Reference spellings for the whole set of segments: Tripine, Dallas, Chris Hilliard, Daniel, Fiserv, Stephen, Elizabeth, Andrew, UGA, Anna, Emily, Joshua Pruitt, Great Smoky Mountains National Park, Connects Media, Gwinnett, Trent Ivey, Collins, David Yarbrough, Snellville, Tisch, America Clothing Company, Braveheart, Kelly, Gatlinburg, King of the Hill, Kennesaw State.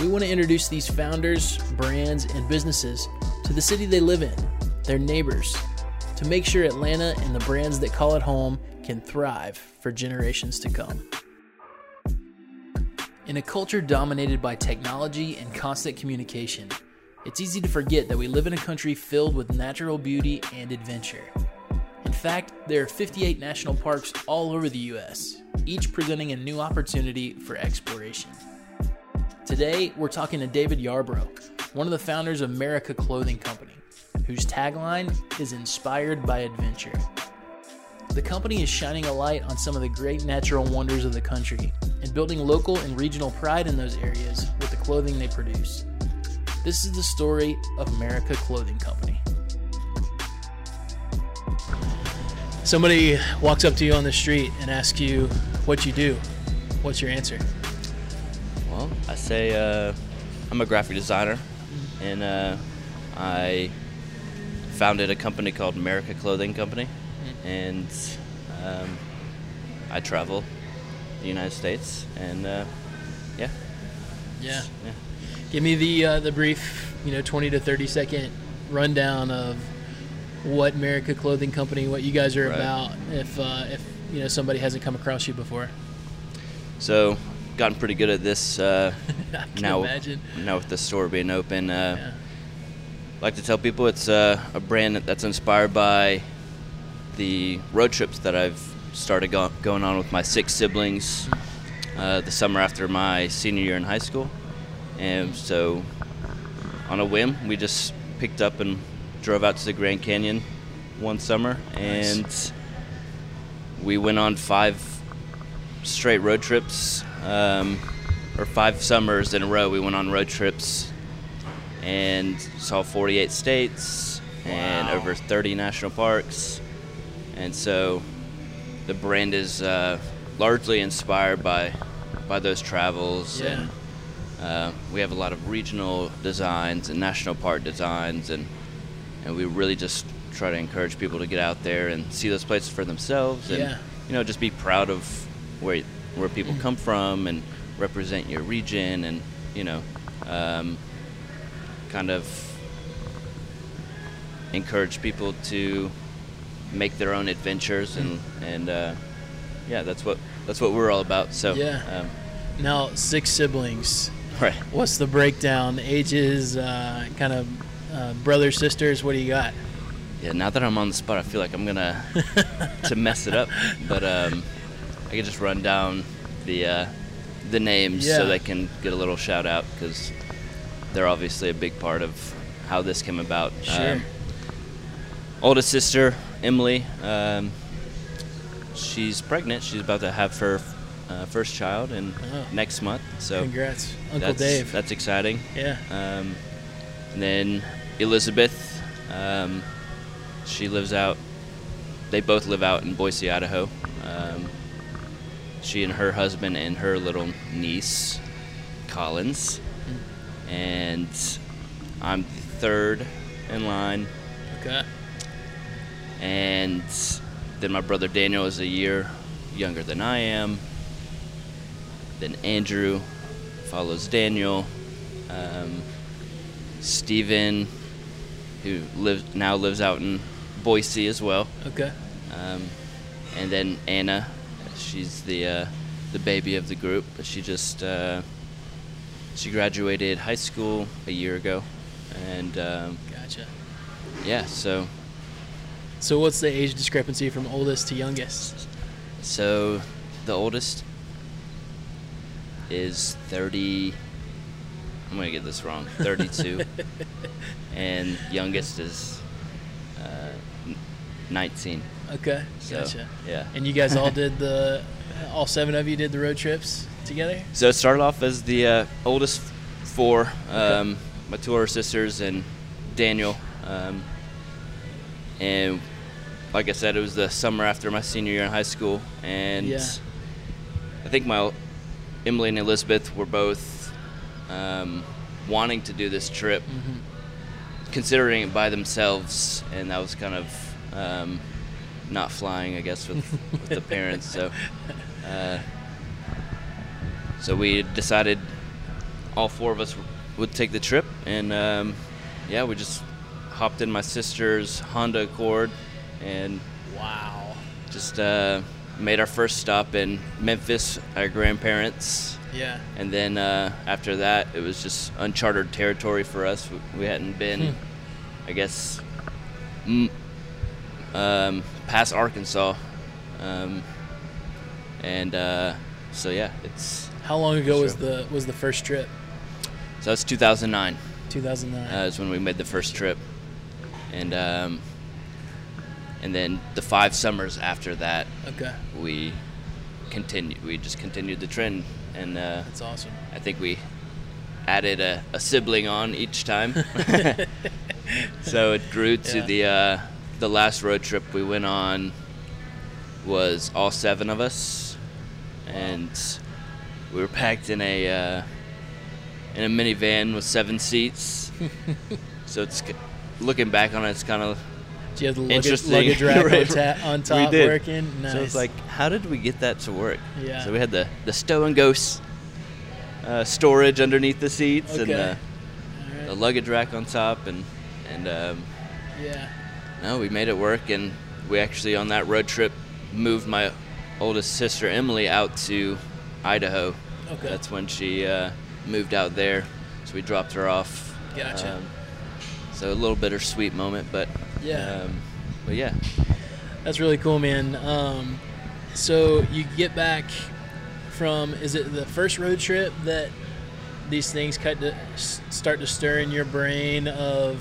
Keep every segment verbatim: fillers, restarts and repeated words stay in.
we want to introduce these founders, brands, and businesses to the city they live in, their neighbors, to make sure Atlanta and the brands that call it home can thrive for generations to come. In a culture dominated by technology and constant communication, it's easy to forget that we live in a country filled with natural beauty and adventure. In fact, there are fifty-eight national parks all over the U S, each presenting a new opportunity for exploration. Today, we're talking to David Yarbrough, one of the founders of America Clothing Company, whose tagline is Inspired by Adventure. The company is shining a light on some of the great natural wonders of the country and building local and regional pride in those areas with the clothing they produce. This is the story of America Clothing Company. Somebody walks up to you on the street and asks you what you do. What's your answer? Well, I say uh, I'm a graphic designer, and uh, I founded a company called America Clothing Company, and um, I travel the United States, and uh, yeah. Yeah. Yeah. Give me the uh, the brief, you know, twenty to thirty second rundown of what America Clothing Company, what you guys are right. about. If uh, if you know somebody hasn't come across you before. So, gotten pretty good at this uh, I can now. Imagine. Now with the store being open, uh, yeah. like to tell people it's uh, a brand that's inspired by the road trips that I've started go- going on with my six siblings uh, the summer after my senior year in high school. And so, on a whim, we just picked up and drove out to the Grand Canyon one summer. Nice. And we went on five straight road trips, um, or five summers in a row. We went on road trips and saw forty-eight states. Wow. And over thirty national parks. And so, the brand is uh, largely inspired by by those travels. Yeah. And Uh, we have a lot of regional designs and national park designs, and and we really just try to encourage people to get out there and see those places for themselves, and yeah. you know, just be proud of where where people come from and represent your region, and you know, um, kind of encourage people to make their own adventures, and and uh, yeah, that's what that's what we're all about. So yeah. Um, now six siblings. Right. What's the breakdown? Ages, uh, kind of uh, brothers, sisters. What do you got? Yeah. Now that I'm on the spot, I feel like I'm gonna to mess it up. But um, I could just run down the uh, the names yeah. so they can get a little shout out, because they're obviously a big part of how this came about. Sure. Um, oldest sister Emily. Um, she's pregnant. She's about to have her Uh, first child in oh. next month, so congrats, Uncle that's, Dave. That's exciting. Yeah. Um, and then Elizabeth, um, she lives out. They both live out in Boise, Idaho. Um, she and her husband and her little niece, Collins. Mm. And I'm third in line. Okay. And then my brother Daniel is a year younger than I am. Then Andrew follows Daniel. Um, Stephen, who lives now lives out in Boise as well. Okay. Um, and then Anna, she's the uh, the baby of the group. But she just uh, she graduated high school a year ago, and um, gotcha. Yeah. So. So what's the age discrepancy from oldest to youngest? So, the oldest is thirty, I'm going to get this wrong, thirty-two, and youngest is uh, nineteen. Okay, so, gotcha. Yeah. And you guys all did the, all seven of you did the road trips together? So it started off as the uh, oldest four, um, okay. my two older sisters and Daniel. Um, and like I said, it was the summer after my senior year in high school, and yeah. I think my Emily and Elizabeth were both um, wanting to do this trip, mm-hmm. considering it by themselves, and that was kind of um, not flying, I guess, with, with the parents. So, uh, so we decided all four of us would take the trip, and um, yeah, we just hopped in my sister's Honda Accord, and wow, just uh, made our first stop in Memphis, our grandparents. Yeah. And then uh, after that, it was just uncharted territory for us. We hadn't been, hmm. I guess, m um, past Arkansas, um, and uh, so yeah, it's. How long ago was the was the first trip? So that's two thousand nine. two thousand nine. Uh, is when we made the first trip, and um, and then the five summers after that. Okay. We continued. We just continued the trend. And uh, that's awesome. I think we added a, a sibling on each time, so it grew to yeah. the uh, the last road trip we went on was all seven of us, wow. and we were packed in a uh, in a minivan with seven seats. So it's looking back on it, it's kind of do you have the luggage, interesting. Luggage rack right. ta on top we did. Working. Nice. So it's like, how did we get that to work? Yeah. So we had the, the stow and go uh, storage underneath the seats, okay. and the, right. the luggage rack on top, and and um, yeah. No, we made it work, and we actually on that road trip moved my oldest sister Emily out to Idaho. Okay. That's when she uh, moved out there, so we dropped her off. Gotcha. Um, so a little bittersweet moment, but. Yeah, um, but yeah, that's really cool, man. Um, so you get back from, is it the first road trip that these things cut to, start to stir in your brain of,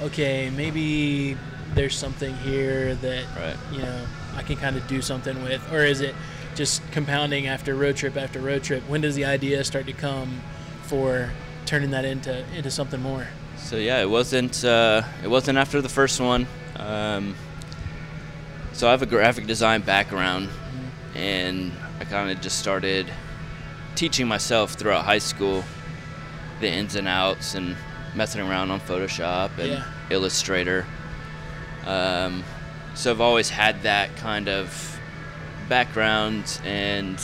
okay, maybe there's something here that, right. you know, I can kind of do something with, or is it just compounding after road trip after road trip? When does the idea start to come for turning that into, into something more? So yeah, it wasn't uh, it wasn't after the first one. Um, so I have a graphic design background, mm-hmm. and I kind of just started teaching myself throughout high school the ins and outs and messing around on Photoshop and yeah. Illustrator. Um, so I've always had that kind of background, and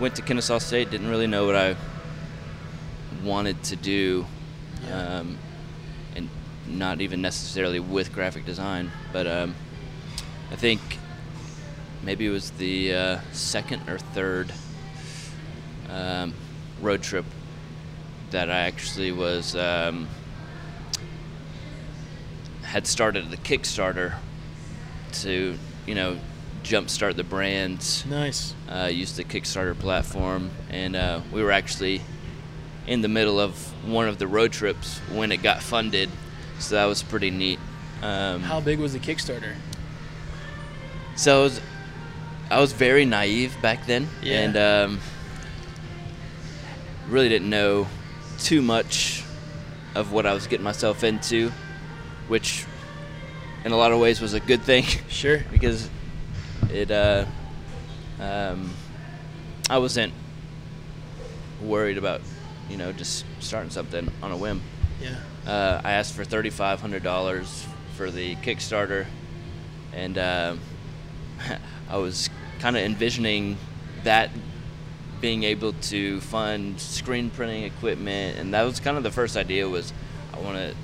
went to Kennesaw State, didn't really know what I wanted to do. Yeah. Um, and not even necessarily with graphic design, but um, I think maybe it was the uh, second or third um, road trip that I actually was um, had started the Kickstarter to, you know, jumpstart the brand. Nice. Uh, used the Kickstarter platform, and uh, we were actually in the middle of one of the road trips when it got funded, so that was pretty neat. Um, How big was the Kickstarter? So I was, I was very naive back then, yeah. and um, really didn't know too much of what I was getting myself into, which in a lot of ways was a good thing. Sure. Because it, uh, um, I wasn't worried about, you know, just starting something on a whim. Yeah. Uh, I asked for thirty-five hundred dollars for the Kickstarter, and uh, I was kind of envisioning that being able to fund screen printing equipment, and that was kind of the first idea was I want to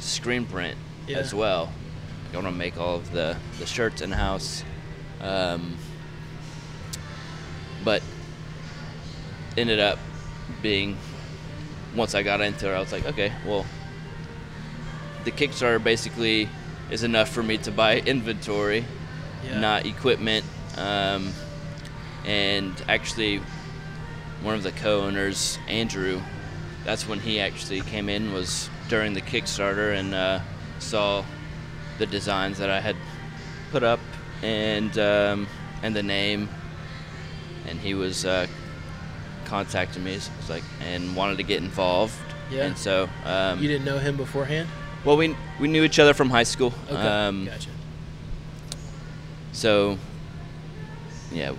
screen print yeah. as well. I want to make all of the, the shirts in-house. Um, but ended up being... Once I got into it, I was like, okay, well, the Kickstarter basically is enough for me to buy inventory, yeah. not equipment. Um, and actually, one of the co-owners, Andrew, that's when he actually came in, was during the Kickstarter, and uh, saw the designs that I had put up, and um, and the name, and he was... Uh, contacted me, so it was like, and wanted to get involved. Yeah. And so um, you didn't know him beforehand? Well, we we knew each other from high school. Okay. Um, gotcha. So, yeah,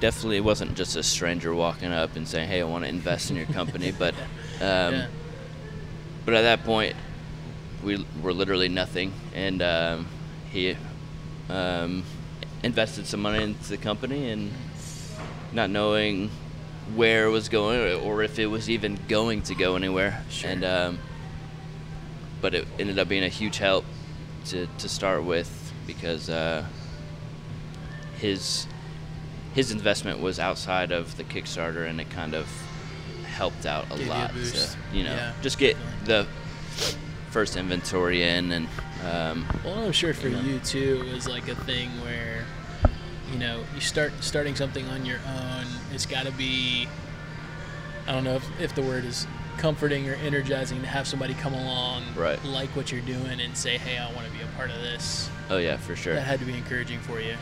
definitely it wasn't just a stranger walking up and saying, "Hey, I want to invest in your company." But, um, yeah. but at that point, we were literally nothing, and um, he um, invested some money into the company, and not knowing where it was going or if it was even going to go anywhere. Sure. And um, but it ended up being a huge help to to start with, because uh, his his investment was outside of the Kickstarter, and it kind of helped out a Gave lot. You, a boost. To, you know, yeah. just get the first inventory in, and um, well, I'm sure for you, know. you too it was like a thing where, you know, you start starting something on your own. It's got to be, I don't know if, if the word is comforting or energizing, to have somebody come along, right, like what you're doing, and say, "Hey, I want to be a part of this." Oh yeah, for sure. That had to be encouraging for you.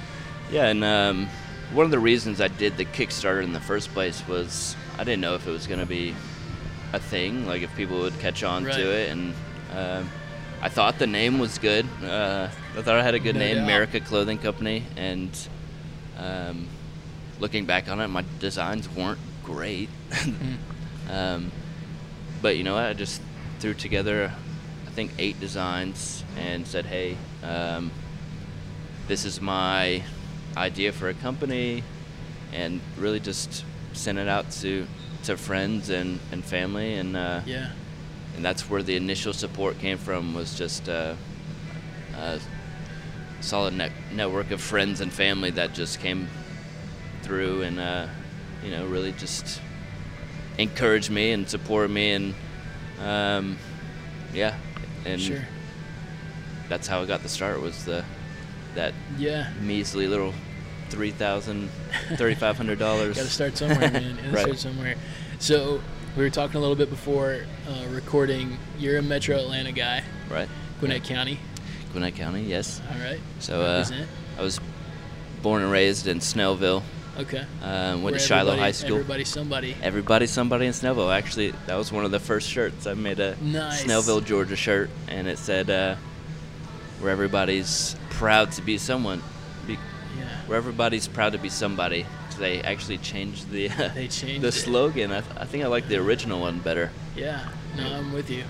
Yeah, and um, one of the reasons I did the Kickstarter in the first place was I didn't know if it was going to be a thing, like if people would catch on right. to it, and uh, I thought the name was good. Uh, I thought I had a good no name, doubt. America Clothing Company, and um, looking back on it, my designs weren't great. um, but you know what? I just threw together, I think, eight designs and said, "Hey, um, this is my idea for a company," and really just sent it out to to friends and, and family, and uh, yeah, and that's where the initial support came from, was just uh, a solid net network of friends and family that just came through and uh, you know, really just encouraged me and supported me, and um, yeah, and sure. that's how I got the start, was the that yeah. measly little three thousand dollars, three thousand five hundred dollars. Got to start somewhere, man. Got to right. start somewhere. So we were talking a little bit before uh, recording. You're a Metro Atlanta guy. Right. Gwinnett yeah. County. Gwinnett County, yes. All right. So uh, I was born and raised in Snellville. Okay. Um, went Where to Shiloh High School. Everybody somebody. Everybody somebody in Snellville. Actually, that was one of the first shirts. I made a nice. Snellville, Georgia shirt, and it said... Uh, Where everybody's proud to be someone, be, yeah. where everybody's proud to be somebody. So they actually changed the uh, they changed the it. slogan. I, th I think I like the original one better. Yeah, no, yeah. I'm with you.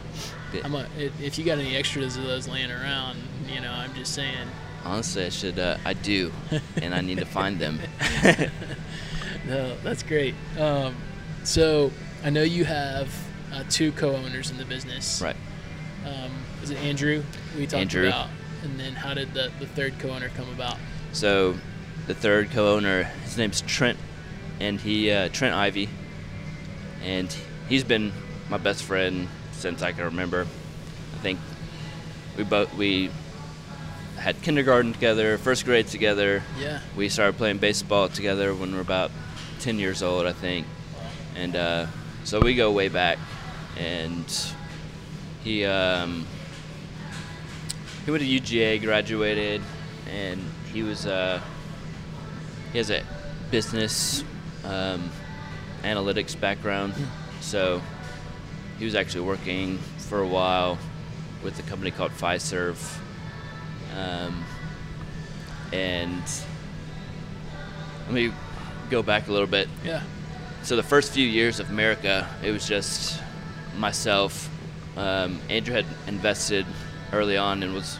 Yeah. I'm a, if you got any extras of those laying around, you know, I'm just saying. Honestly, I should. Uh, I do, and I need to find them. No, that's great. Um, so I know you have uh, two co-owners in the business, right? Um, is it Andrew we talked Andrew. about? And then how did the, the third co-owner come about? So the third co-owner, his name's Trent, and he uh, Trent Ivey, and he's been my best friend since I can remember. I think we both we had kindergarten together, first grade together. Yeah. We started playing baseball together when we were about ten years old, I think. Wow. And uh, so we go way back, and he um, he went to U G A, graduated, and he was uh, he has a business um, analytics background. So he was actually working for a while with a company called Fiserv, um, and let me go back a little bit. Yeah. So the first few years of America, it was just myself. Um, Andrew had invested early on and was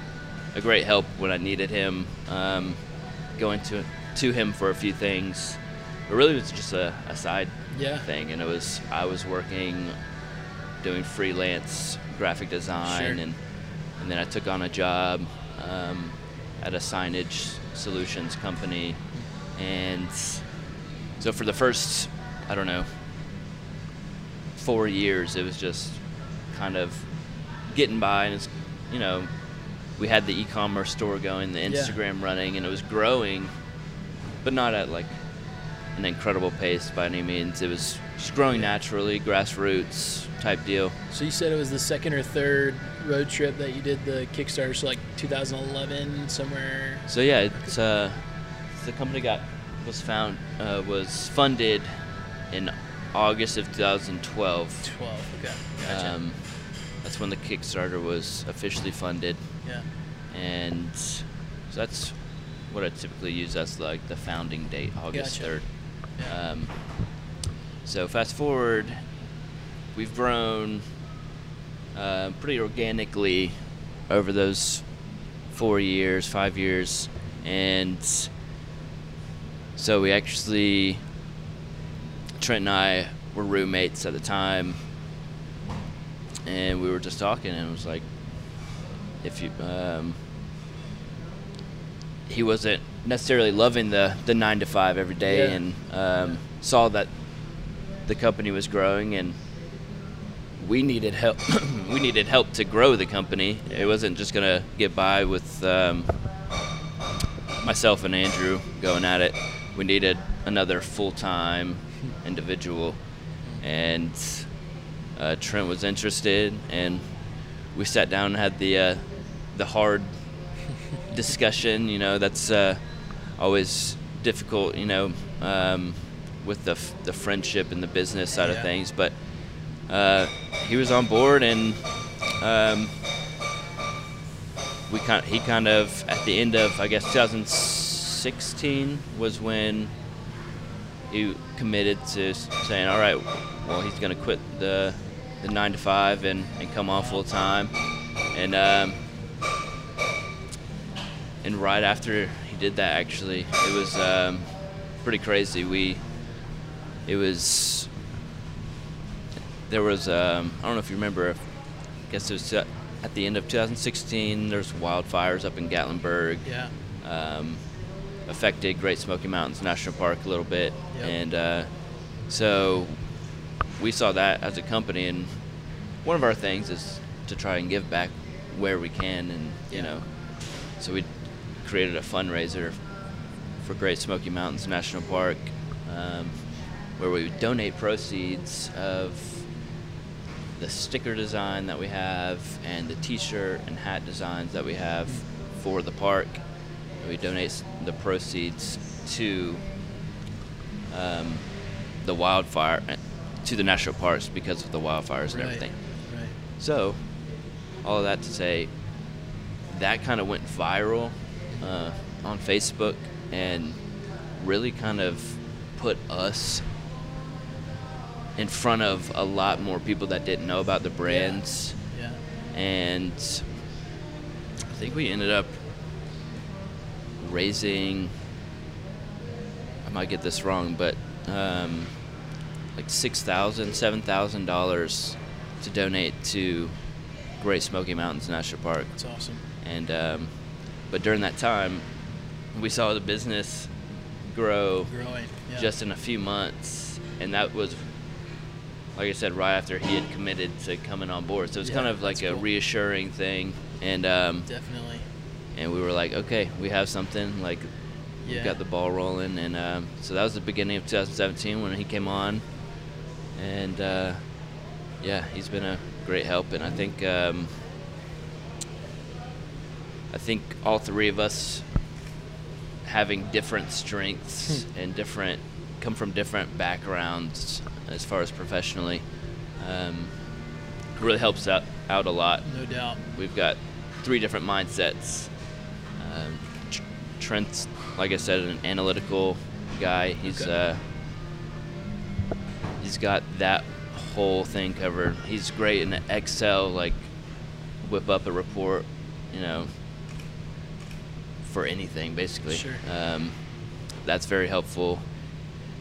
a great help when I needed him, um, going to to him for a few things. It really was just a, a side yeah. thing, and it was I was working, doing freelance graphic design, sure. and and then I took on a job um, at a signage solutions company, and so for the first, I don't know, four years, it was just kind of getting by, and it's, you know, we had the e-commerce store going, the Instagram yeah. running, and it was growing, but not at like an incredible pace by any means. It was just growing yeah. naturally, grassroots type deal. So you said it was the second or third road trip that you did the Kickstarter, so like two thousand eleven somewhere. So yeah, it's uh, the company got was found uh, was funded in August of twenty twelve. twelve, okay. Gotcha. Um, That's when the Kickstarter was officially funded. Yeah. And so that's what I typically use. That's like the founding date, August gotcha. third. Yeah. Um, so fast forward, we've grown uh, pretty organically over those four years, five years. And so we actually, Trent and I were roommates at the time. And we were just talking, and it was like, if you, um, he wasn't necessarily loving the, the nine to five every day, yeah. and um, saw that the company was growing, and we needed help. we needed help to grow the company. Yeah. It wasn't just gonna get by with um, myself and Andrew going at it. We needed another full-time individual, and. Uh, Trent was interested, and we sat down and had the uh, the hard discussion. You know, that's uh, always difficult, you know, um, with the f the friendship and the business side yeah. of things. But uh, he was on board, and um, we kind he kind of at the end of I guess twenty sixteen was when he committed to saying, all right, well, he's going to quit the the nine to five and, and come on full time. And um, and right after he did that, actually, it was um, pretty crazy. We it was there was um, I don't know if you remember. I guess it was at the end of two thousand sixteen. There's wildfires up in Gatlinburg. Yeah. Um, affected Great Smoky Mountains National Park a little bit, yep. and uh, so. We saw that as a company, and one of our things is to try and give back where we can, and you yeah. know, so we created a fundraiser for Great Smoky Mountains National Park, um, where we would donate proceeds of the sticker design that we have and the T-shirt and hat designs that we have for the park. We donate the proceeds to um, the wildfire. To the national parks because of the wildfires and right, everything. Right. So, all of that to say, that kind of went viral uh, on Facebook and really kind of put us in front of a lot more people that didn't know about the brands. Yeah. Yeah. And I think we ended up raising, I might get this wrong, but um, like six thousand dollars, seven thousand dollars to donate to Great Smoky Mountains National Park. That's awesome. And, um, but during that time, we saw the business grow Growing, yeah. just in a few months. And that was, like I said, right after he had committed to coming on board. So it was yeah, kind of like a cool. reassuring thing. And, um, definitely. And we were like, okay, we have something. Like, yeah. we got the ball rolling. And um, so that was the beginning of two thousand seventeen when he came on. And uh, yeah, he's been a great help, and I think um, I think all three of us having different strengths and different come from different backgrounds as far as professionally um, really helps out out a lot. No doubt. We've got three different mindsets. Um, Trent's, like I said, an analytical guy. He's. Okay. Uh, He's got that whole thing covered. He's great in Excel, like whip up a report, you know, for anything basically. Sure. Um, that's very helpful.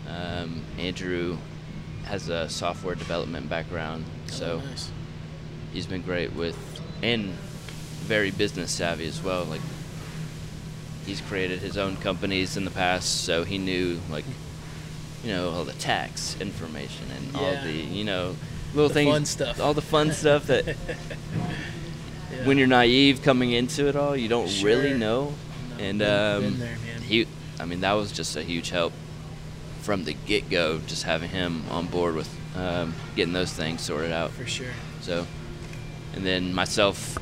Um, Andrew has a software development background, oh, so nice. He's been great with, and very business savvy as well. Like he's created his own companies in the past, so he knew like. You know, all the tax information and yeah. all the, you know, little the things, fun stuff. All the fun stuff that yeah. when you're naive coming into it all, you don't sure. really know. No, and um, been there, man. He, I mean, that was just a huge help from the get-go, just having him on board with um, getting those things sorted out. For sure. So, and then myself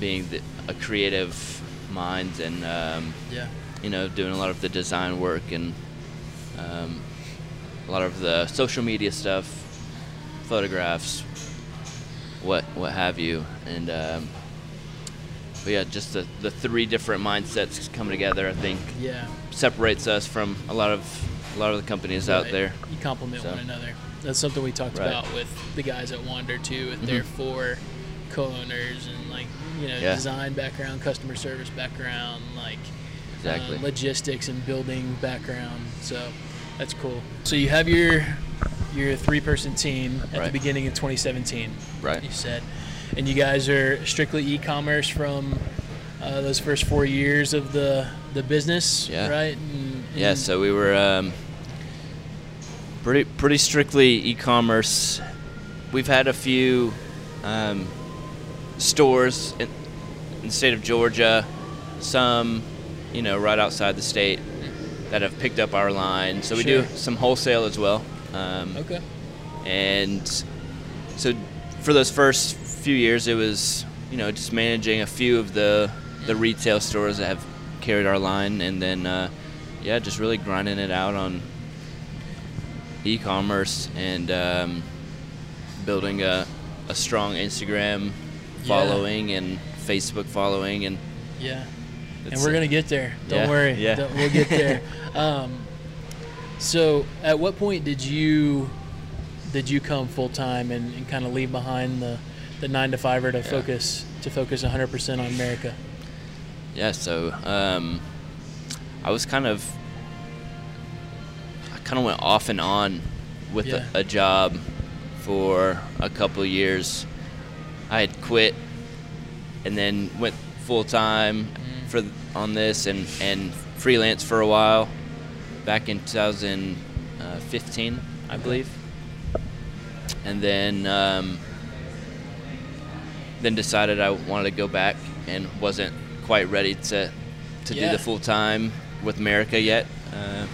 being the, a creative mind and, um, yeah. you know, doing a lot of the design work and, um, a lot of the social media stuff, photographs, what what have you. And um, but yeah, just the, the three different mindsets coming together, I think, yeah, separates us from a lot of a lot of the companies right. out there. You complement so. one another. That's something we talked right. about with the guys at Wander too, with mm-hmm. their four co-owners and like you know yeah. design background, customer service background, like exactly. uh, logistics and building background. So that's cool. So you have your your three-person team at right. the beginning of twenty seventeen. Right. You said. And you guys are strictly e-commerce from uh, those first four years of the the business, yeah. right? And, and yeah. So we were um, pretty pretty strictly e-commerce. We've had a few um, stores in, in the state of Georgia, some you know right outside the state that have picked up our line. So we sure. do some wholesale as well. Um, okay. And so for those first few years, it was you know just managing a few of the the retail stores that have carried our line, and then uh, yeah, just really grinding it out on e-commerce and um, building a a strong Instagram following yeah. and Facebook following, and yeah, and we're gonna get there. Don't yeah, worry, yeah, Don't, we'll get there. um, so, at what point did you did you come full time and, and kind of leave behind the the nine to fiver to yeah. focus to focus one hundred percent on America? Yeah, so um, I was kind of I kind of went off and on with yeah. a, a job for a couple of years. I had quit and then went full time mm. for on this and and freelance for a while back in two thousand fifteen, I okay. believe, and then. Um, Then decided I wanted to go back and wasn't quite ready to to yeah. do the full time with America yet. Uh,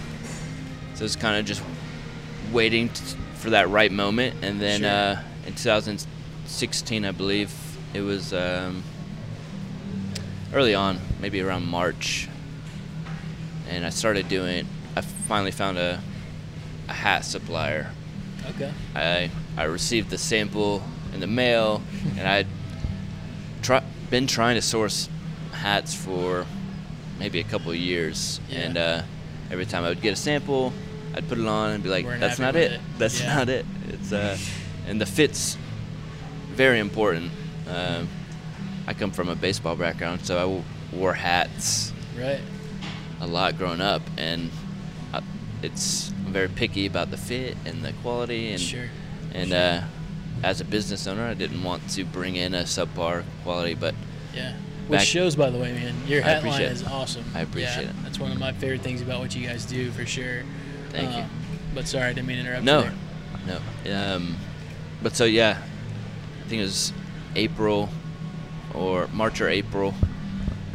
so it's kind of just waiting t- for that right moment. And then sure. uh, in two thousand sixteen, I believe it was um, early on, maybe around March. And I started doing. I finally found a a hat supplier. Okay. I I received the sample in the mail, and I. Try, been trying to source hats for maybe a couple of years, yeah. and uh, every time I would get a sample, I'd put it on and be like, We're "That's not it. it. That's yeah. not it." It's uh, and the fit's very important. Uh, I come from a baseball background, so I w- wore hats right. a lot growing up, and I, it's I'm very picky about the fit and the quality, and sure. and. Sure. Uh, As a business owner, I didn't want to bring in a subpar quality, but yeah, which shows, by the way, man. Your hat line is awesome. I appreciate yeah, it. That's one of my favorite things about what you guys do, for sure. Thank uh, you. But sorry, I didn't mean to interrupt. No, you there. no. Um, but so yeah, I think it was April or March or April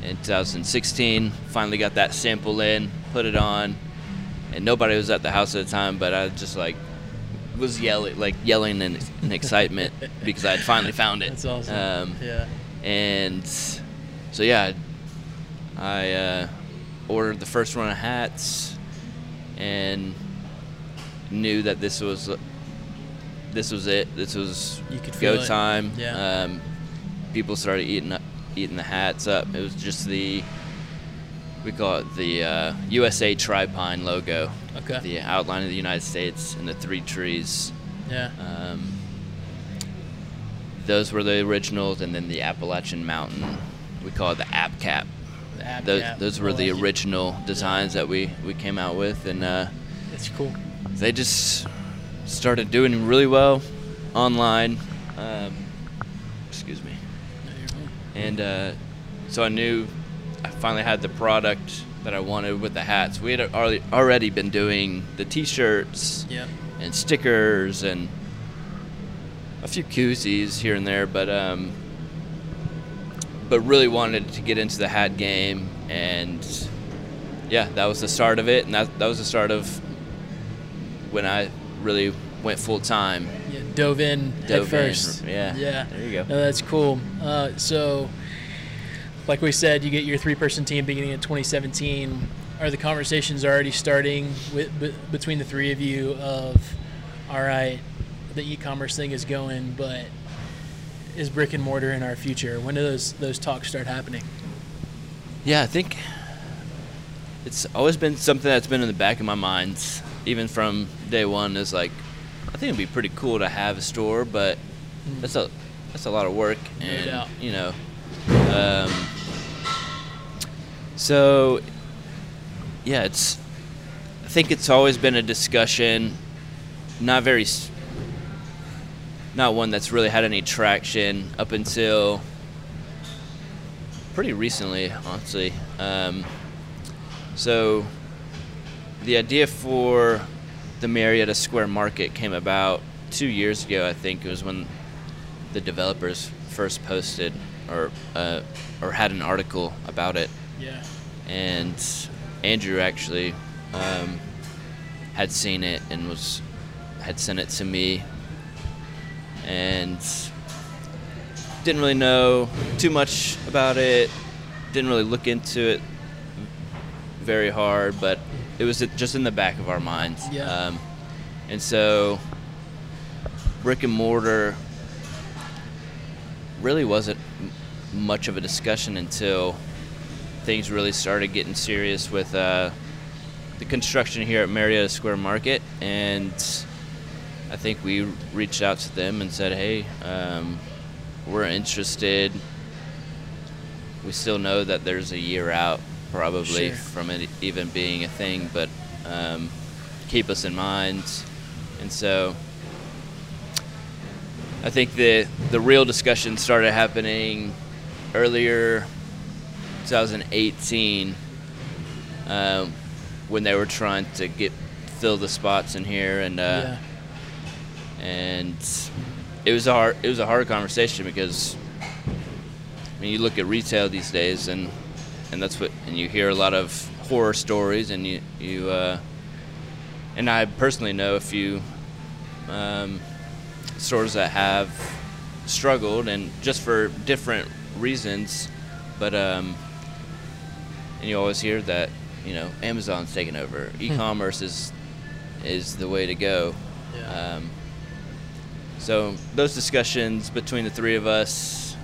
in two thousand sixteen. Finally got that sample in, put it on, and nobody was at the house at the time. But I just like. was yelling like yelling in, in excitement because I had finally found it. That's awesome. Um, yeah. And so yeah, I uh, ordered the first run of hats and knew that this was this was it. This was you could feel go it. time. Yeah. Um, people started eating up, eating the hats up. It was just the we call it the uh, U S A Tri-Pine logo. Okay. The outline of the United States and the three trees. Yeah. Um, those were the originals, and then the Appalachian Mountain. We call it the App Cap. The App those, Cap. Those were the original designs yeah. that we, we came out with, and uh, that's cool. They just started doing really well online. Um, excuse me. No, you're fine. And uh, so I knew I finally had the product that I wanted with the hats. We had already been doing the t-shirts yep. and stickers and a few koozies here and there, but um, but really wanted to get into the hat game, and yeah, that was the start of it, and that that was the start of when I really went full time. Yeah, dove in dove head first. In. Yeah, yeah. There you go. No, that's cool. Uh, so. Like we said, you get your three-person team beginning in twenty seventeen. Are the conversations already starting with, b- between the three of you of, all right, the e-commerce thing is going, but is brick and mortar in our future? When do those those talks start happening? Yeah, I think it's always been something that's been in the back of my mind, even from day one. Is like, I think it'd be pretty cool to have a store, but mm. that's a that's a lot of work, and no doubt. you know, um, so yeah, it's. I think it's always been a discussion, not very, not one that's really had any traction up until pretty recently, honestly. Um, so the idea for the Marietta Square Market came about two years ago, I think. It was when the developers first posted or uh, or had an article about it. Yeah. And Andrew actually Um, had seen it and was had sent it to me, and didn't really know too much about it. Didn't really look into it very hard, but it was just in the back of our minds. Yeah. Um, and so brick and mortar really wasn't much of a discussion until things really started getting serious with. Uh, the construction here at Marietta Square Market, and I think we reached out to them and said, hey, um, we're interested. We still know that there's a year out probably sure. from it even being a thing, but um, keep us in mind. And so I think the, the real discussion started happening earlier twenty eighteen, um, when they were trying to get fill the spots in here, and uh, yeah. and it was a hard it was a hard conversation, because I mean, you look at retail these days, and and that's what and you hear a lot of horror stories, and you you uh, and I personally know a few um, stores that have struggled, and just for different reasons, but um, and you always hear that. You know, Amazon's taking over. E-commerce hmm. is is the way to go. Yeah. Um, so those discussions between the three of us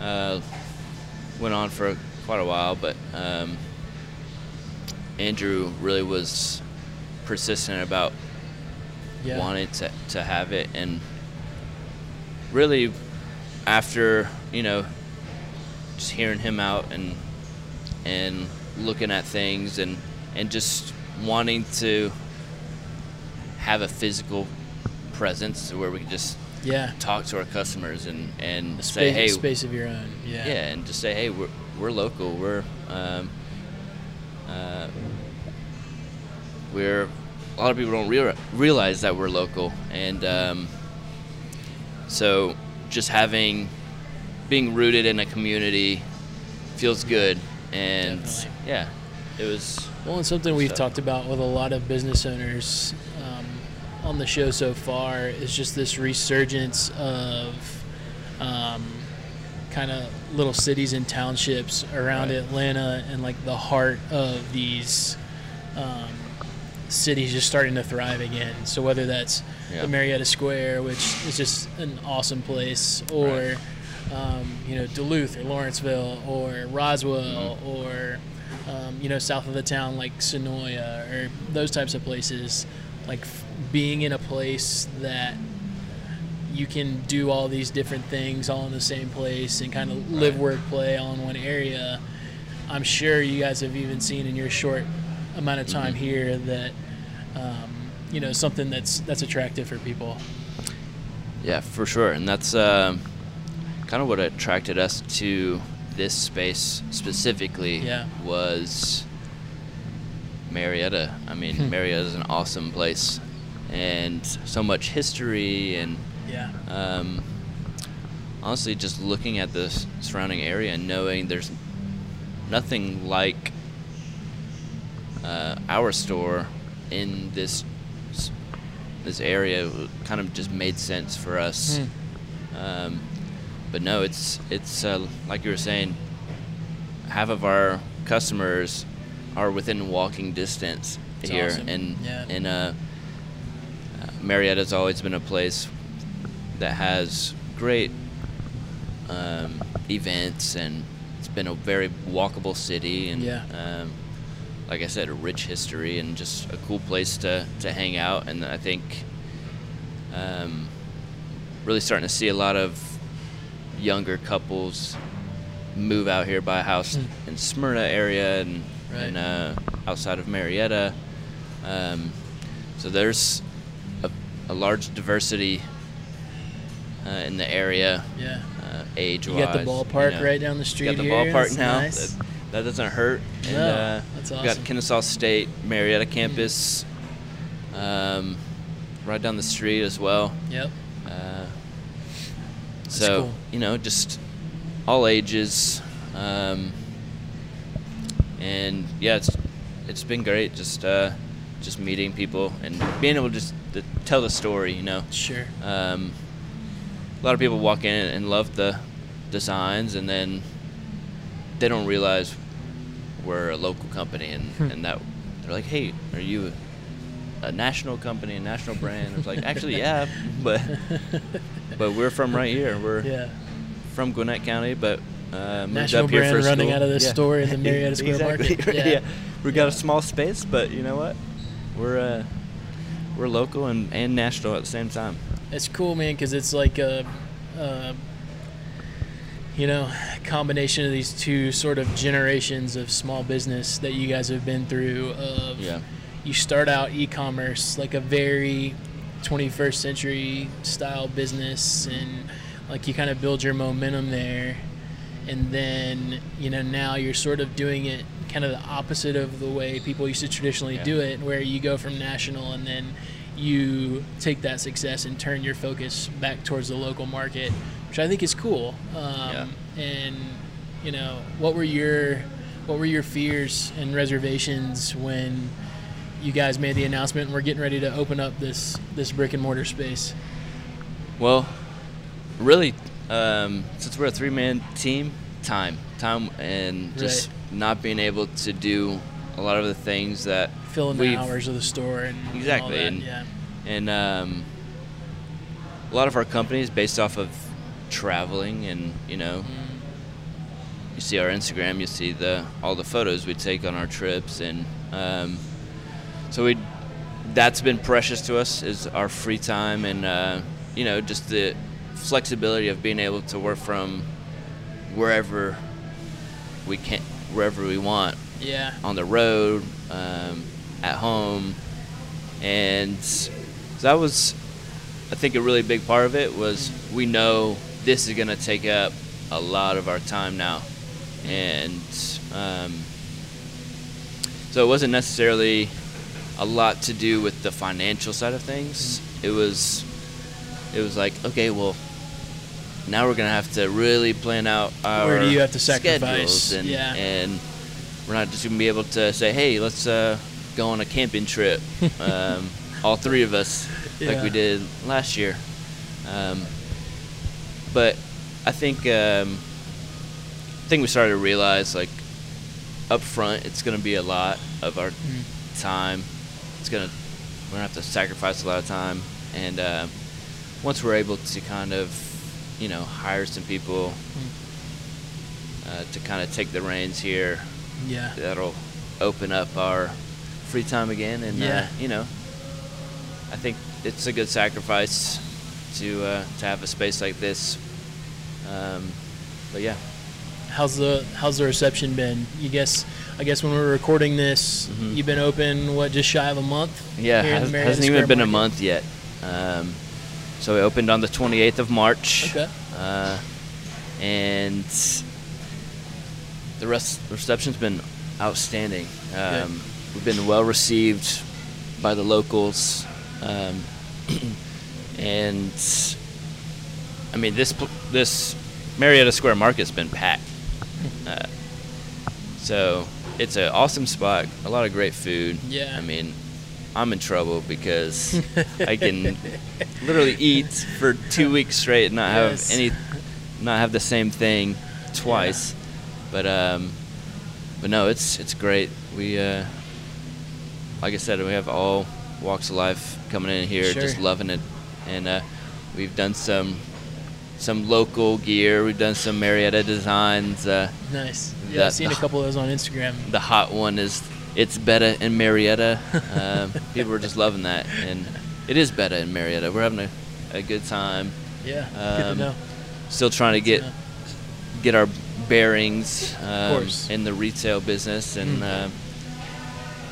uh, went on for quite a while, but um, Andrew really was persistent about yeah. wanting to, to have it. And really after, you know, just hearing him out and and looking at things and and just wanting to have a physical presence where we can just yeah talk to our customers and and space, say hey space of your own yeah yeah and just say hey we're we're local, we're um uh we're a lot of people don't real, realize that we're local, and um so just having being rooted in a community feels good. And Definitely. yeah, it was well. And something we've so. talked about with a lot of business owners um, on the show so far is just this resurgence of um, kind of little cities and townships around right. Atlanta, and like the heart of these um, cities just starting to thrive again. So whether that's yeah. the Marietta Square, which is just an awesome place, or right. Um, you know, Duluth or Lawrenceville or Roswell, mm-hmm. or um, you know, south of the town like Sonoya or those types of places, like f- being in a place that you can do all these different things all in the same place and kind of live, right. work, play all in one area. I'm sure you guys have even seen in your short amount of time mm-hmm. here that um, you know, something that's that's attractive for people. Yeah, for sure, and that's. Um Kind of what attracted us to this space specifically yeah. was Marietta. I mean, hmm. Marietta is an awesome place, and so much history, and yeah. um, honestly, just looking at the surrounding area and knowing there's nothing like uh, our store in this this area, kind of just made sense for us. Hmm. Um, But no, it's it's uh, like you were saying, half of our customers are within walking distance it's here, awesome. and yeah. and uh, Marietta's always been a place that has great um, events, and it's been a very walkable city, and yeah. um, like I said, a rich history and just a cool place to, to hang out. And I think um, really starting to see a lot of younger couples move out here, buy a house mm. in Smyrna area and, right. and uh, outside of Marietta. Um, so there's a, a large diversity uh, in the area, yeah. uh, age-wise. You got the ballpark you know, right down the street. You got the here. ballpark that's now. Nice. That, that doesn't hurt. And, no, uh, that's awesome. We've got Kennesaw State, Marietta campus, mm. um, right down the street as well. Yep. Uh, that's so, cool. you know, just all ages. Um, and, yeah, it's it's been great just uh, just meeting people and being able to just to tell the story, you know. Sure. Um, a lot of people walk in and love the designs, and then they don't realize we're a local company, and, hmm. and that they're like, hey, are you a national company, a national brand? I was like, actually, yeah, but but we're from right here. We're yeah. from Gwinnett County, but uh, moved national up here brand for school. Running out of this yeah. store in the Marietta Square exactly. Market. Yeah, yeah. we got yeah. a small space, but you know what? We're uh, we're local and, and national at the same time. It's cool, man, because it's like a. a you know, combination of these two sort of generations of small business that you guys have been through. Of yeah. You start out e-commerce, like a very twenty-first century style business, and like you kind of build your momentum there. And then, you know, now you're sort of doing it kind of the opposite of the way people used to traditionally yeah. do it, where you go from national and then you take that success and turn your focus back towards the local market, which I think is cool. Um, yeah. And you know, what were your what were your fears and reservations when you guys made the announcement and we're getting ready to open up this this brick and mortar space? Well, really, um, since we're a three man team, time, time, and just right. not being able to do a lot of the things that fill in the hours of the store and exactly, and, all that. and, yeah. and um, a lot of our company is based off of traveling, and you know, mm. you see our Instagram, you see the all the photos we take on our trips, and um, so we that's been precious to us, is our free time, and uh, you know, just the flexibility of being able to work from wherever we can, wherever we want. Yeah. On the road, um, at home, and so that was, I think, a really big part of it was mm. we know this is going to take up a lot of our time now, and um, so it wasn't necessarily a lot to do with the financial side of things. Mm. It was, it was like, okay, well, now we're going to have to really plan out our where do you have to sacrifice, and yeah. and we're not just going to be able to say, hey, let's uh, go on a camping trip, um, all three of us, yeah. like we did last year. Um, but I think um, I think we started to realize, like, up front, it's going to be a lot of our mm. time. It's going to we're going to have to sacrifice a lot of time. And uh, once we're able to kind of, you know, hire some people mm. uh, to kind of take the reins here, yeah, that'll open up our free time again, and yeah. uh, you know, I think it's a good sacrifice to uh, to have a space like this. Um, but yeah, how's the how's the reception been? You guess I guess when we were recording this, mm-hmm. you've been open what just shy of a month. Yeah, here has, in the hasn't even Square been Market? a month yet. Um, so we opened on the twenty-eighth of March. Okay, uh, and. The rest reception's been outstanding. Um, we've been well received by the locals, um, and I mean this this Marietta Square Market's been packed. Uh, so it's an awesome spot. A lot of great food. Yeah. I mean, I'm in trouble because I can literally eat for two weeks straight and not yes. have any, not have the same thing twice. Yeah. But um, but no, it's it's great. We uh, like I said, we have all walks of life coming in here, sure. just loving it, and uh, we've done some some local gear. We've done some Marietta designs. Uh, nice. Yeah, the, I've seen the, a couple of those on Instagram. The hot one is it's Betta and Marietta. Uh, people are just loving that, and it is Betta and Marietta. We're having a, a good time. Yeah, um, good to know. Still trying to get to get our bearings um, in the retail business, and mm. uh,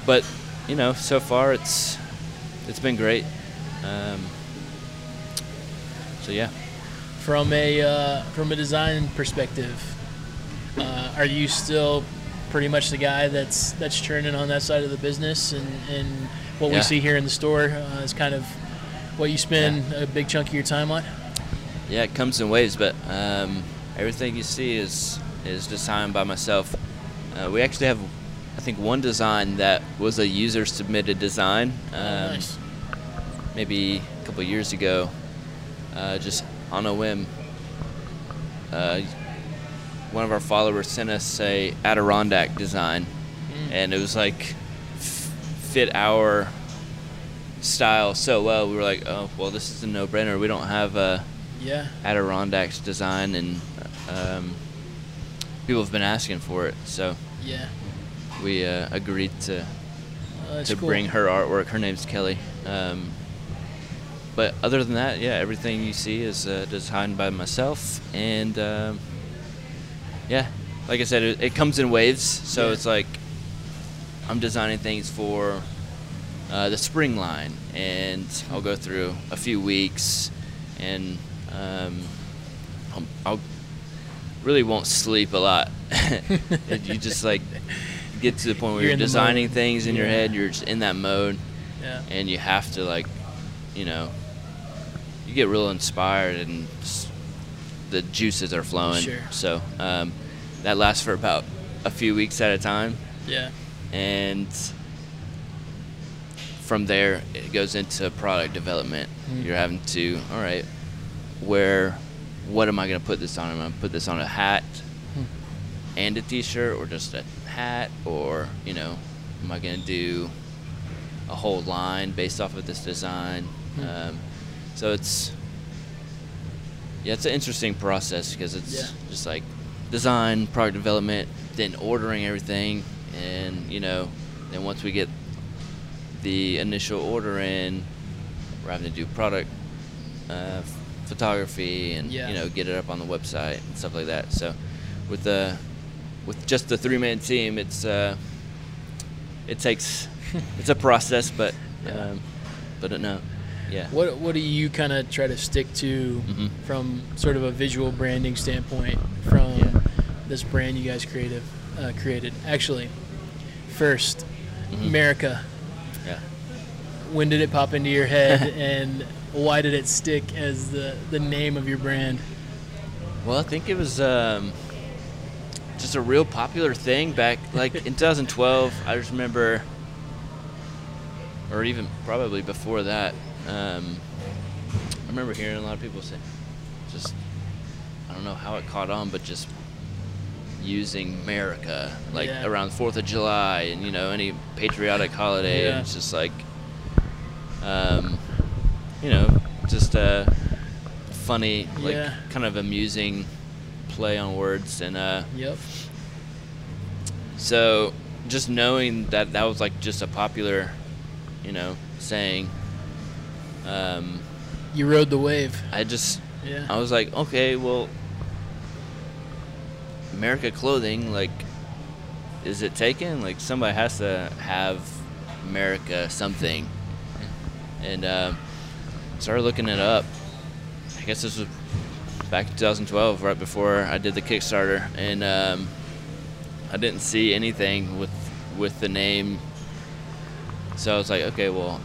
but you know, so far it's it's been great. Um, so yeah. From a uh, from a design perspective, uh, are you still pretty much the guy that's that's churning on that side of the business, and, and what yeah. we see here in the store uh, is kind of what you spend yeah. a big chunk of your time on? Yeah, it comes in waves, but um, everything you see is is designed by myself. Uh, we actually have, I think, one design that was a user submitted design, um, oh, nice. maybe a couple of years ago, uh, just. on a whim. Uh, one of our followers sent us a Adirondack design, mm. and it was like f fit our style so well. We were like, oh, well, this is a no-brainer. We don't have a yeah. Adirondacks design, and um, people have been asking for it. So yeah. we uh, agreed to, oh, to cool. bring her artwork. Her name's Kelly. Um, But other than that, yeah, everything you see is uh, designed by myself, and um, yeah, like I said, it, it comes in waves. So yeah. it's like I'm designing things for uh, the spring line, and I'll go through a few weeks, and um, I'll, I'll really won't sleep a lot. You just like get to the point where you're, you're designing things in yeah. your head. You're just in that mode, yeah. and you have to like. You know, you get real inspired and the juices are flowing. Sure. So um, that lasts for about a few weeks at a time. Yeah. And from there, it goes into product development. Mm-hmm. You're having to, all right, where, what am I going to put this on? Am I going to put this on a hat hmm. and a t-shirt, or just a hat? Or, you know, am I going to do a whole line based off of this design? Um, so it's, yeah, it's an interesting process, because it's yeah. just like design, product development, then ordering everything. And, you know, then once we get the initial order in, we're having to do product uh, photography and, yeah. you know, get it up on the website and stuff like that. So with the, with just the three-man team, it's, uh, it takes, it's a process, but, yeah. um, but no. Yeah. What what do you kind of try to stick to mm-hmm. from sort of a visual branding standpoint from yeah. this brand you guys creative, uh, created? Actually, first, mm-hmm. America. Yeah. When did it pop into your head, and why did it stick as the, the name of your brand? Well, I think it was um, just a real popular thing back, like in twenty twelve. I just remember, or even probably before that. Um, I remember hearing a lot of people say, just, I don't know how it caught on, but just using America, like yeah. around fourth of July and, you know, any patriotic holiday. Yeah. And it's just like, um, you know, just a funny, like yeah. kind of amusing play on words. And, uh, yep. so just knowing that that was like just a popular, you know, saying. Um, you rode the wave. I just, yeah. I was like, okay, well, America Clothing, like, is it taken? Like, somebody has to have America something. And um, started looking it up. I guess this was back in twenty twelve, right before I did the Kickstarter. And um, I didn't see anything with, with the name. So I was like, okay, well,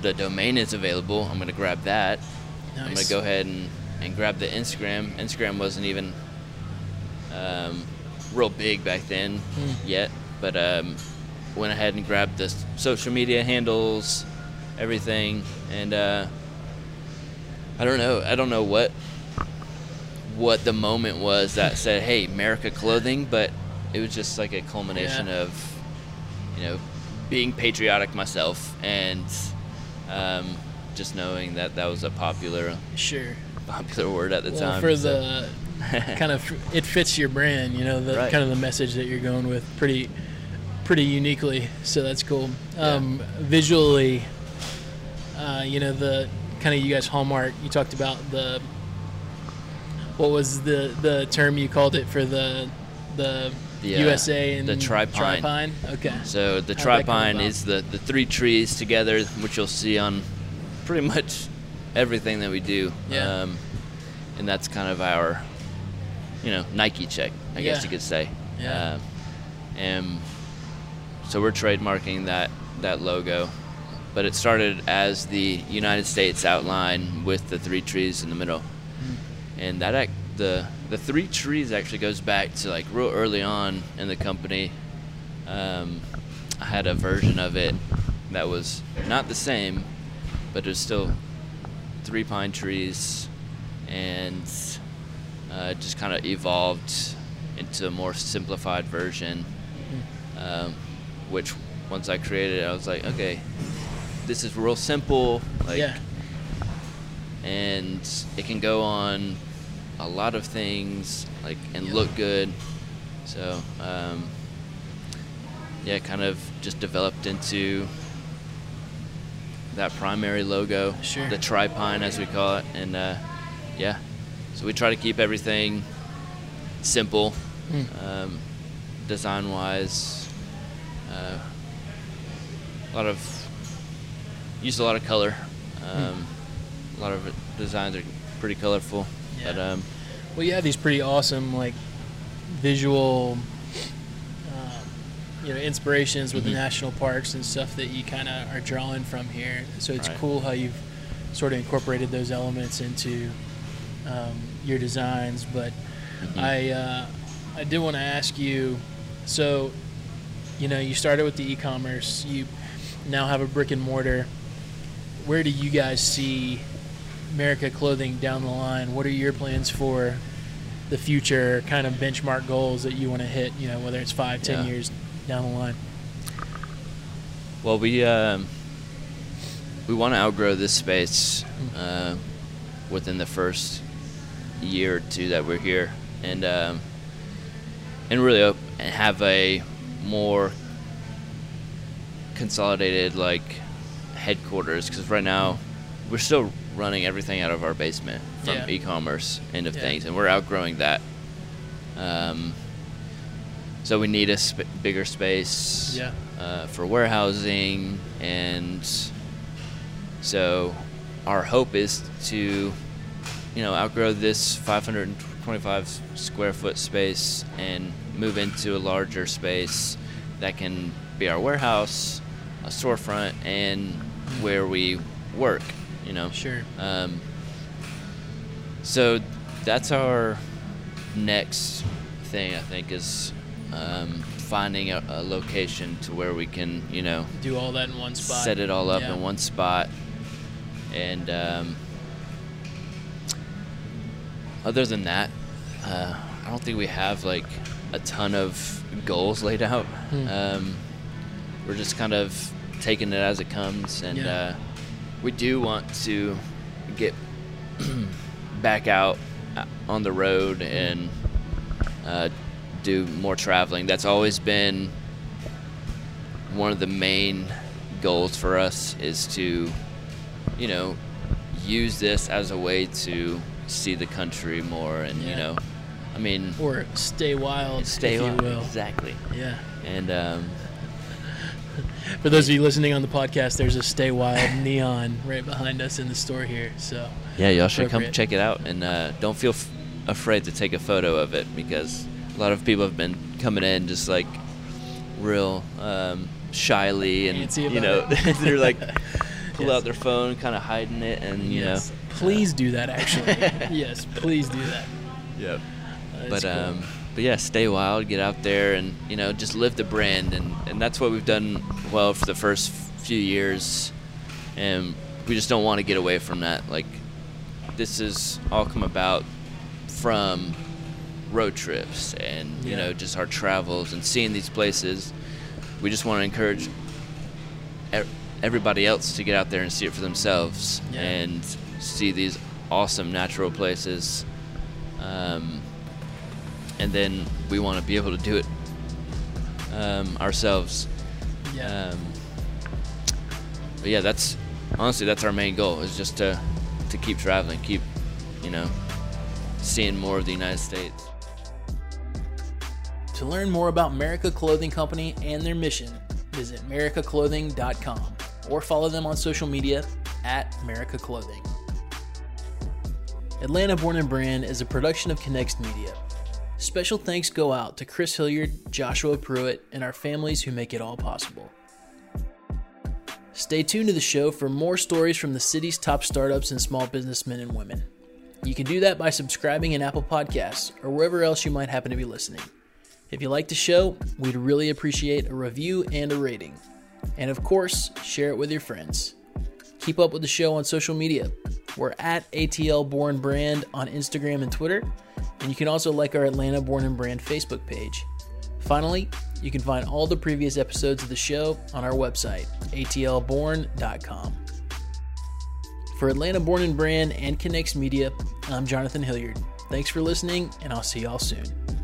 the domain is available. I'm gonna grab that. Nice. I'm gonna go ahead and, and grab the Instagram. Instagram wasn't even um, real big back then mm. yet, but um, went ahead and grabbed the social media handles, everything, and uh, I don't know. I don't know what what the moment was that said, "Hey, America Clothing," but it was just like a culmination yeah. of, you know, being patriotic myself and. Um, just knowing that that was a popular sure. popular word at the well, time. For so. the kind of, it fits your brand, you know, the right. kind of the message that you're going with pretty, pretty uniquely. So that's cool. Yeah. Um, visually, uh, you know, the kind of you guys hallmark. You talked about the. What was the the term you called it for the the yeah, U S A and the tripine? Tripine? Okay. So the How'd tripine is the the three trees together, which you'll see on pretty much everything that we do. Yeah. Um, and that's kind of our, you know, Nike check, I yeah. guess you could say. Yeah. Um, and so we're trademarking that that logo, but it started as the United States outline with the three trees in the middle. And that act, the the three trees actually goes back to like real early on in the company. Um, I had a version of it that was not the same, but it was still three pine trees, and uh, just kind of evolved into a more simplified version. Um, which once I created, I was like, okay, this is real simple. Like, yeah. And it can go on a lot of things, like, and yeah. look good. So, um, yeah, kind of just developed into that primary logo, sure. the tripine as we call it. And uh, yeah, so we try to keep everything simple, mm. um, design-wise. Uh, a lot of use a lot of color. Um, mm. A lot of designs are pretty colorful. Yeah. But, um, well, you have these pretty awesome, like, visual, um, you know, inspirations with mm-hmm. the national parks and stuff that you kind of are drawing from here. So it's right. cool how you've sort of incorporated those elements into um, your designs. But mm-hmm. I, uh, I did want to ask you. So, you know, you started with the e-commerce. You now have a brick and mortar. Where do you guys see America Clothing down the line? What are your plans for the future, kind of benchmark goals that you want to hit, you know, whether it's five, ten yeah. years down the line? Well, we um, we want to outgrow this space uh, within the first year or two that we're here, and um, and really op- and have a more consolidated, like, headquarters, because right now we're still running everything out of our basement from yeah. e-commerce end of yeah. things, and we're outgrowing that. Um, so we need a sp- bigger space yeah. uh, for warehousing, and so our hope is to, you know, outgrow this five hundred twenty-five square foot space and move into a larger space that can be our warehouse, a storefront, and where we work. You know, sure. Um, so that's our next thing, I think, is um, finding a, a location to where we can, you know, do all that in one spot, set it all up yeah. in one spot. And um, other than that, uh, I don't think we have like a ton of goals laid out. Hmm. Um, we're just kind of taking it as it comes, and yeah. uh, we do want to get back out on the road and uh, do more traveling. That's always been one of the main goals for us, is to, you know, use this as a way to see the country more, and yeah. you know, I mean, or stay wild, stay if wild, you will. Exactly. Yeah. And um, for those of you listening on the podcast, there's a Stay Wild neon right behind us in the store here. So yeah, y'all should come check it out, and uh, don't feel f- afraid to take a photo of it, because a lot of people have been coming in just like real um, shyly, and you know, they're like pull yes. out their phone, kind of hiding it, and you yes. know, please uh, do that actually. Yes, please do that. Yep. Uh, but cool. um. But yeah, stay wild, get out there, and you know, just live the brand, and, and that's what we've done well for the first few years, and we just don't want to get away from that. Like, this is all come about from road trips and yeah. you know, just our travels and seeing these places. We just want to encourage everybody else to get out there and see it for themselves yeah. and see these awesome natural places, um, and then we want to be able to do it um, ourselves. Yeah. Um, but yeah, that's honestly that's our main goal, is just to to keep traveling, keep you know seeing more of the United States. To learn more about America Clothing Company and their mission, visit America Clothing dot com or follow them on social media at America Clothing. Atlanta Born and Brand is a production of Connects Media. Special thanks go out to Chris Hilliard, Joshua Pruitt, and our families who make it all possible. Stay tuned to the show for more stories from the city's top startups and small businessmen and women. You can do that by subscribing in Apple Podcasts or wherever else you might happen to be listening. If you like the show, we'd really appreciate a review and a rating. And of course, share it with your friends. Keep up with the show on social media. We're at A T L Born Brand on Instagram and Twitter. And you can also like our Atlanta Born and Brand Facebook page. Finally, you can find all the previous episodes of the show on our website, A T L born dot com. For Atlanta Born and Brand and Connects Media, I'm Jonathan Hilliard. Thanks for listening, and I'll see y'all soon.